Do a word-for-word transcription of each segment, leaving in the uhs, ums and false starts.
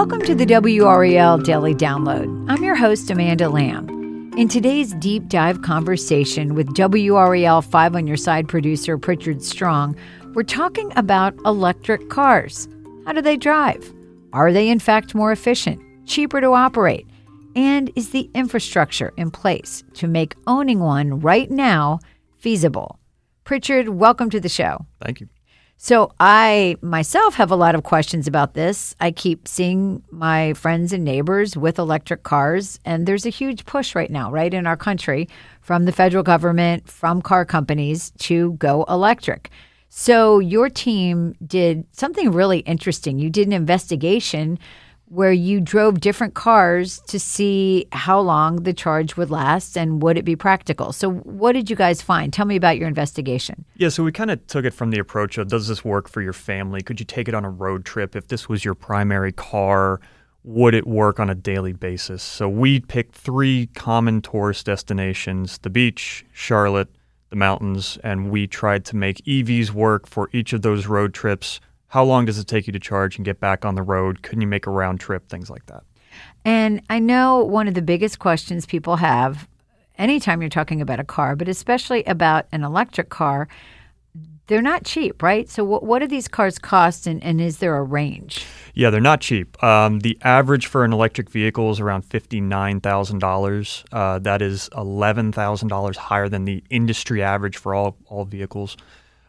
Welcome to the W R A L Daily Download. I'm your host, Amanda Lamb. In today's deep dive conversation with W R A L five on Your Side producer Pritchard Strong, we're talking about electric cars. How do they drive? Are they in fact more efficient, cheaper to operate? And is the infrastructure in place to make owning one right now feasible? Pritchard, welcome to the show. Thank you. So I myself have a lot of questions about this. I keep seeing my friends and neighbors with electric cars, and there's a huge push right now, right, in our country from the federal government, from car companies to go electric. So your team did something really interesting. You did an investigation where you drove different cars to see how long the charge would last and would it be practical. So what did you guys find? Tell me about your investigation. Yeah, so we kind of took it from the approach of, does this work for your family? Could you take it on a road trip? If this was your primary car, would it work on a daily basis? So we picked three common tourist destinations, the beach, Charlotte, the mountains, and we tried to make E Vs work for each of those road trips. How long does it take you to charge and get back on the road? Couldn't you make a round trip? Things like that. And I know one of the biggest questions people have anytime you're talking about a car, but especially about an electric car, they're not cheap, right? So what, what do these cars cost, and, and is there a range? Yeah, they're not cheap. Um, the average for an electric vehicle is around fifty-nine thousand dollars. Uh, that is eleven thousand dollars higher than the industry average for all, all vehicles.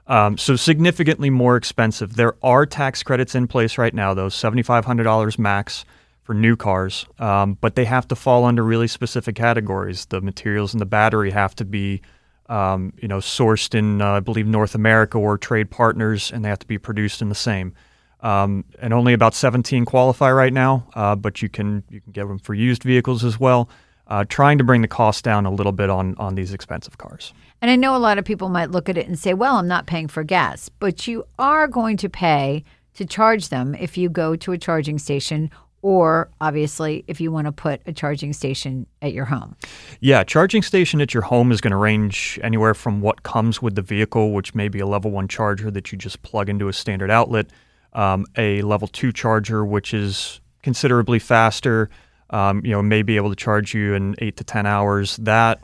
Um, so significantly more expensive. There are tax credits in place right now, though, seven thousand five hundred dollars max for new cars, um, but they have to fall under really specific categories. The materials and the battery have to be um, you know, sourced in, uh, I believe, North America or trade partners, and they have to be produced in the same. Um, and only about seventeen qualify right now, uh, but you can you can get them for used vehicles as well. Uh, trying to bring the cost down a little bit on, on these expensive cars. And I know a lot of people might look at it and say, well, I'm not paying for gas, but you are going to pay to charge them if you go to a charging station, or obviously if you want to put a charging station at your home. Yeah, charging station at your home is going to range anywhere from what comes with the vehicle, which may be a level one charger that you just plug into a standard outlet, um, a level two charger, which is considerably faster. Um, you know, may be able to charge you in eight to ten hours. That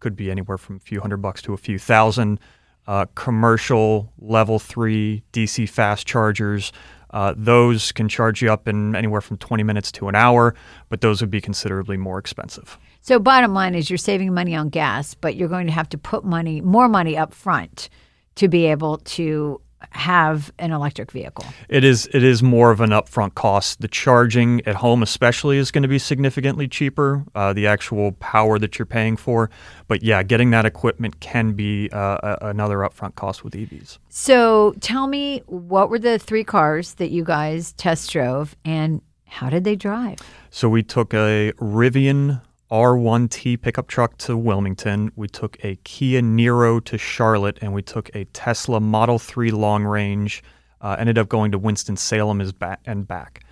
could be anywhere from a few hundred bucks to a few thousand. Uh, commercial level three D C fast chargers, uh, those can charge you up in anywhere from twenty minutes to an hour, but those would be considerably more expensive. So bottom line is you're saving money on gas, but you're going to have to put money, more money up front to be able to have an electric vehicle. It is it is more of an upfront cost. The charging at home especially is going to be significantly cheaper, uh, the actual power that you're paying for. But yeah, getting that equipment can be uh, another upfront cost with E Vs. So tell me, what were the three cars that you guys test drove, and how did they drive? So we took a Rivian R one T pickup truck to Wilmington. We took a Kia Nero to Charlotte, and we took a Tesla Model three Long Range. Uh, ended up going to Winston-Salem is ba- and back.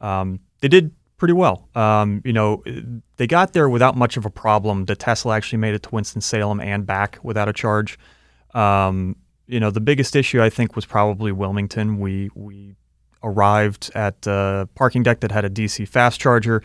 Um, they did pretty well. Um, you know, they got there without much of a problem. The Tesla actually made it to Winston-Salem and back without a charge. Um, you know, the biggest issue I think was probably Wilmington. We we arrived at a parking deck that had a D C fast charger.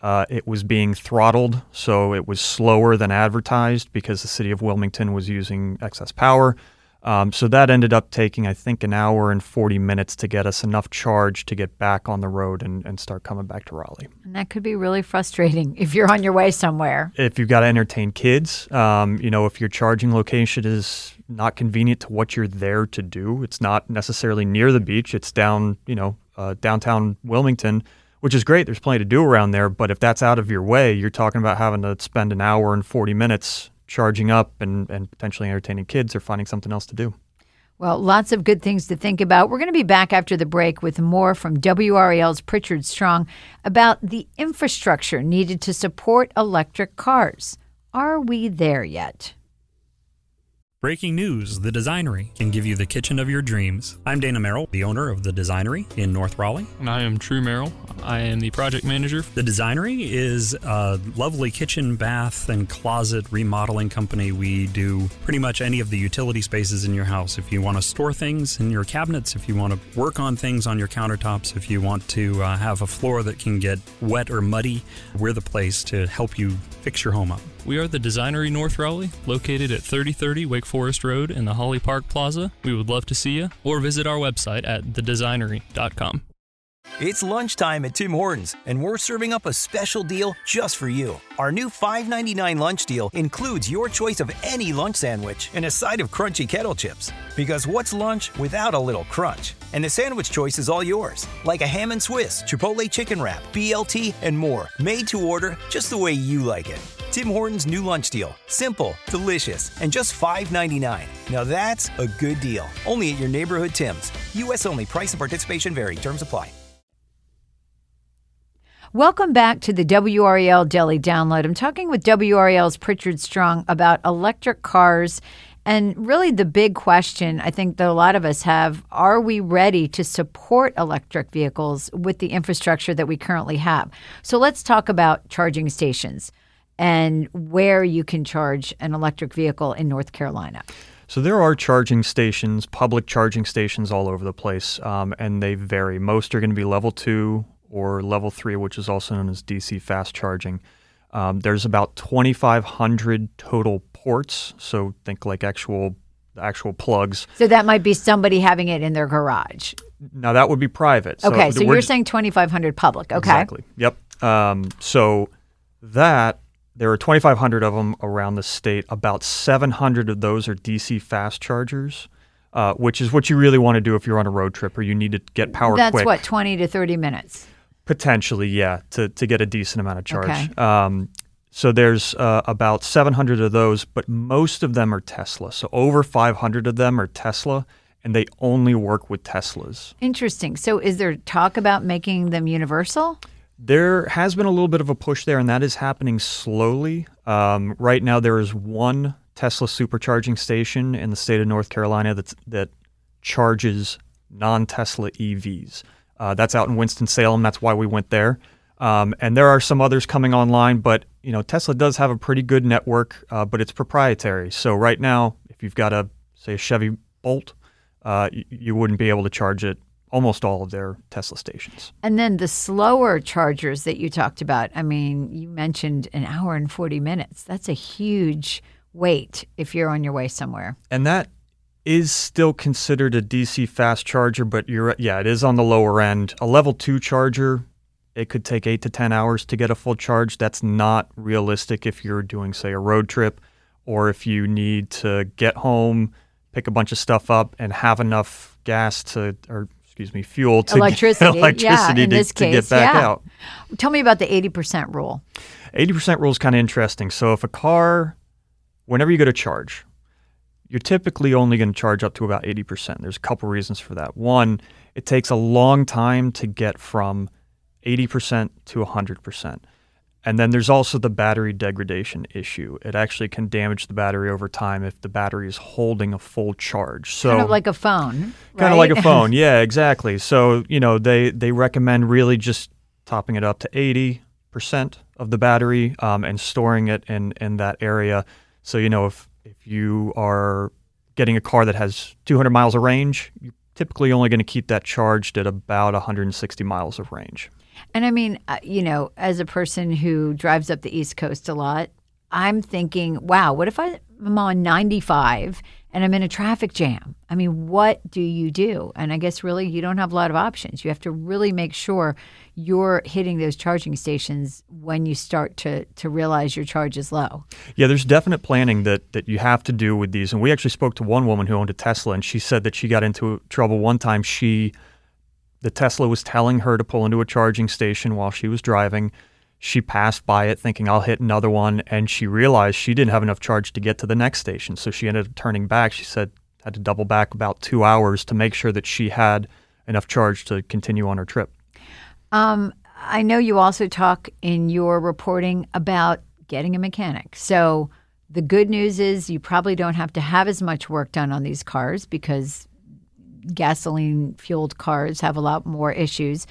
Uh, it was being throttled, so it was slower than advertised because the city of Wilmington was using excess power. Um, so that ended up taking, I think, an hour and forty minutes to get us enough charge to get back on the road and, and start coming back to Raleigh. And that could be really frustrating if you're on your way somewhere. If you've got to entertain kids, um, you know, if your charging location is not convenient to what you're there to do, it's not necessarily near the beach, it's down, you know, uh, downtown Wilmington, which is great. There's plenty to do around there. But if that's out of your way, you're talking about having to spend an hour and forty minutes charging up and, and potentially entertaining kids or finding something else to do. Well, lots of good things to think about. We're going to be back after the break with more from W R A L's Pritchard Strong about the infrastructure needed to support electric cars. Are we there yet? Breaking news, The Designery can give you the kitchen of your dreams. I'm Dana Merrill, the owner of The Designery in North Raleigh. And I am True Merrill. I am the project manager. The Designery is a lovely kitchen, bath, and closet remodeling company. We do pretty much any of the utility spaces in your house. If you want to store things in your cabinets, if you want to work on things on your countertops, if you want to uh, have a floor that can get wet or muddy, we're the place to help you fix your home up. We are The Designery North Raleigh, located at thirty thirty Wake Forest Road in the Holly Park Plaza. We would love to see you, or visit our website at the designery dot com. It's lunchtime at Tim Hortons, and we're serving up a special deal just for you. Our new five ninety-nine lunch deal includes your choice of any lunch sandwich and a side of crunchy kettle chips. Because what's lunch without a little crunch? And the sandwich choice is all yours, like a ham and Swiss, Chipotle chicken wrap, B L T, and more, made to order just the way you like it. Tim Hortons' new lunch deal. Simple, delicious, and just five ninety-nine. Now that's a good deal. Only at your neighborhood Tim's. U S only. Price and participation vary. Terms apply. Welcome back to the W R A L Daily Download. I'm talking with W R A L's Pritchard Strong about electric cars. And really the big question I think that a lot of us have, are we ready to support electric vehicles with the infrastructure that we currently have? So let's talk about charging stations and where you can charge an electric vehicle in North Carolina. So there are charging stations, public charging stations all over the place, um, and they vary. Most are going to be level two or level three, which is also known as D C fast charging. Um, there's about twenty-five hundred total ports, so think like actual actual plugs. So that might be somebody having it in their garage. Now that would be private. Okay, so, so you're saying twenty-five hundred public, okay. Exactly, yep. Um, so that... There are twenty-five hundred of them around the state. About seven hundred of those are D C fast chargers, uh, which is what you really want to do if you're on a road trip or you need to get power That's quick. That's what, twenty to thirty minutes? Potentially, yeah, to, to get a decent amount of charge. Okay. Um, so there's uh, about seven hundred of those, but most of them are Tesla. So over five hundred of them are Tesla, and they only work with Teslas. Interesting. So is there talk about making them universal? There has been a little bit of a push there, and that is happening slowly. Um, right now, there is one Tesla supercharging station in the state of North Carolina that's, that charges non-Tesla E Vs. Uh, that's out in Winston-Salem. That's why we went there. Um, and there are some others coming online, but you know, Tesla does have a pretty good network, uh, but it's proprietary. So right now, if you've got a, say, a Chevy Bolt, uh, you, you wouldn't be able to charge it. Almost all of their Tesla stations. And then the slower chargers that you talked about, I mean, you mentioned an hour and forty minutes. That's a huge wait if you're on your way somewhere. And that is still considered a D C fast charger, but you're yeah, it is on the lower end. A level two charger, it could take eight to ten hours to get a full charge. That's not realistic if you're doing, say, a road trip or if you need to get home, pick a bunch of stuff up, and have enough gas to or excuse me, fuel to electricity, get, electricity yeah, in to, this case, to get back yeah. out. Tell me about the eighty percent rule. eighty percent rule is kind of interesting. So if a car, whenever you go to charge, you're typically only going to charge up to about eighty percent. There's a couple reasons for that. One, it takes a long time to get from eighty percent to one hundred percent. And then there's also the battery degradation issue. It actually can damage the battery over time if the battery is holding a full charge. So, kind of like a phone, right? Kind of like a phone, yeah, exactly. So, you know, they, they recommend really just topping it up to eighty percent of the battery um, and storing it in, in that area. So, you know, if, if you are getting a car that has two hundred miles of range, you're typically only going to keep that charged at about one hundred sixty miles of range. And I mean, you know, as a person who drives up the East Coast a lot, I'm thinking, wow, what if I'm on ninety-five and I'm in a traffic jam? I mean, what do you do? And I guess really you don't have a lot of options. You have to really make sure you're hitting those charging stations when you start to to realize your charge is low. Yeah, there's definite planning that, that you have to do with these. And we actually spoke to one woman who owned a Tesla, and she said that she got into trouble one time. She... The Tesla was telling her to pull into a charging station while she was driving. She passed by it thinking, I'll hit another one, and she realized she didn't have enough charge to get to the next station. So she ended up turning back. She said had to double back about two hours to make sure that she had enough charge to continue on her trip. Um, I know you also talk in your reporting about getting a mechanic. So The good news is you probably don't have to have as much work done on these cars because gasoline-fueled cars have a lot more issues.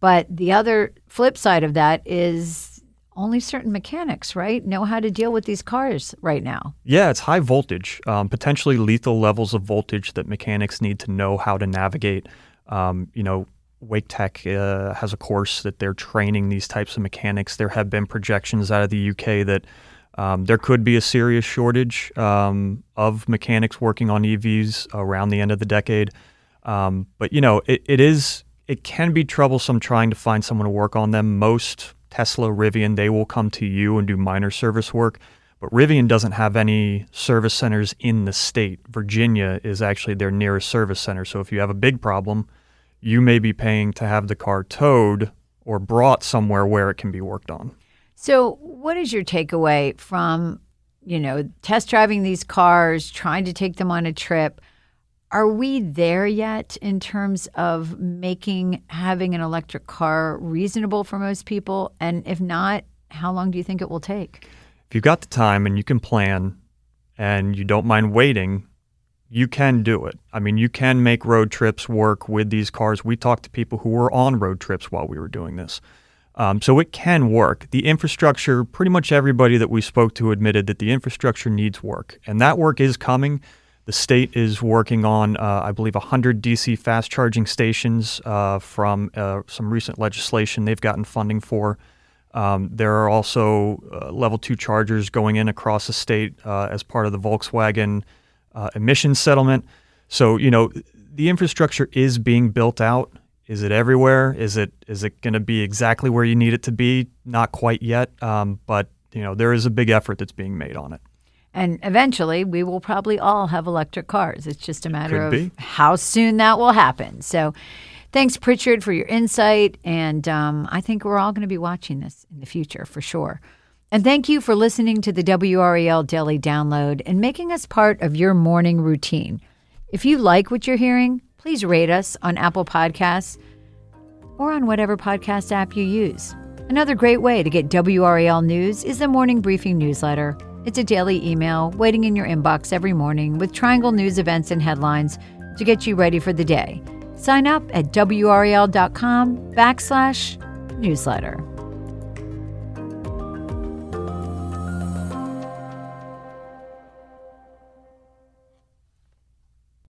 But the other flip side of that is only certain mechanics, right, know how to deal with these cars right now. Yeah, it's high voltage, um, potentially lethal levels of voltage that mechanics need to know how to navigate. Um, you know, Wake Tech uh, has a course that they're training these types of mechanics. There have been projections out of the U K that um, there could be a serious shortage um, of mechanics working on E Vs around the end of the decade. Um, but, you know, it, it is it can be troublesome trying to find someone to work on them. Most Tesla, Rivian, they will come to you and do minor service work. But Rivian doesn't have any service centers in the state. Virginia is actually their nearest service center. So if you have a big problem, you may be paying to have the car towed or brought somewhere where it can be worked on. So what is your takeaway from, you know, test driving these cars, trying to take them on a trip? Are we there yet in terms of making having an electric car reasonable for most people? And if not, how long do you think it will take? If you've got the time and you can plan and you don't mind waiting, you can do it. I mean, you can make road trips work with these cars. We talked to people who were on road trips while we were doing this. Um, so it can work. The infrastructure, pretty much everybody that we spoke to admitted that the infrastructure needs work. And that work is coming. The state is working on, uh, I believe, one hundred D C fast charging stations uh, from uh, some recent legislation they've gotten funding for. Um, there are also uh, level two chargers going in across the state uh, as part of the Volkswagen uh, emissions settlement. So, you know, the infrastructure is being built out. Is it everywhere? Is it is it going to be exactly where you need it to be? Not quite yet. Um, but, you know, there is a big effort that's being made on it. And eventually we will probably all have electric cars. It's just a matter of be. how soon that will happen. So thanks, Pritchard, for your insight. And um, I think we're all going to be watching this in the future for sure. And thank you for listening to the W R A L Daily Download and making us part of your morning routine. If you like what you're hearing, please rate us on Apple Podcasts or on whatever podcast app you use. Another great way to get W R A L news is the Morning Briefing Newsletter. It's a daily email waiting in your inbox every morning with Triangle News events and headlines to get you ready for the day. Sign up at W R A L dot com backslash newsletter.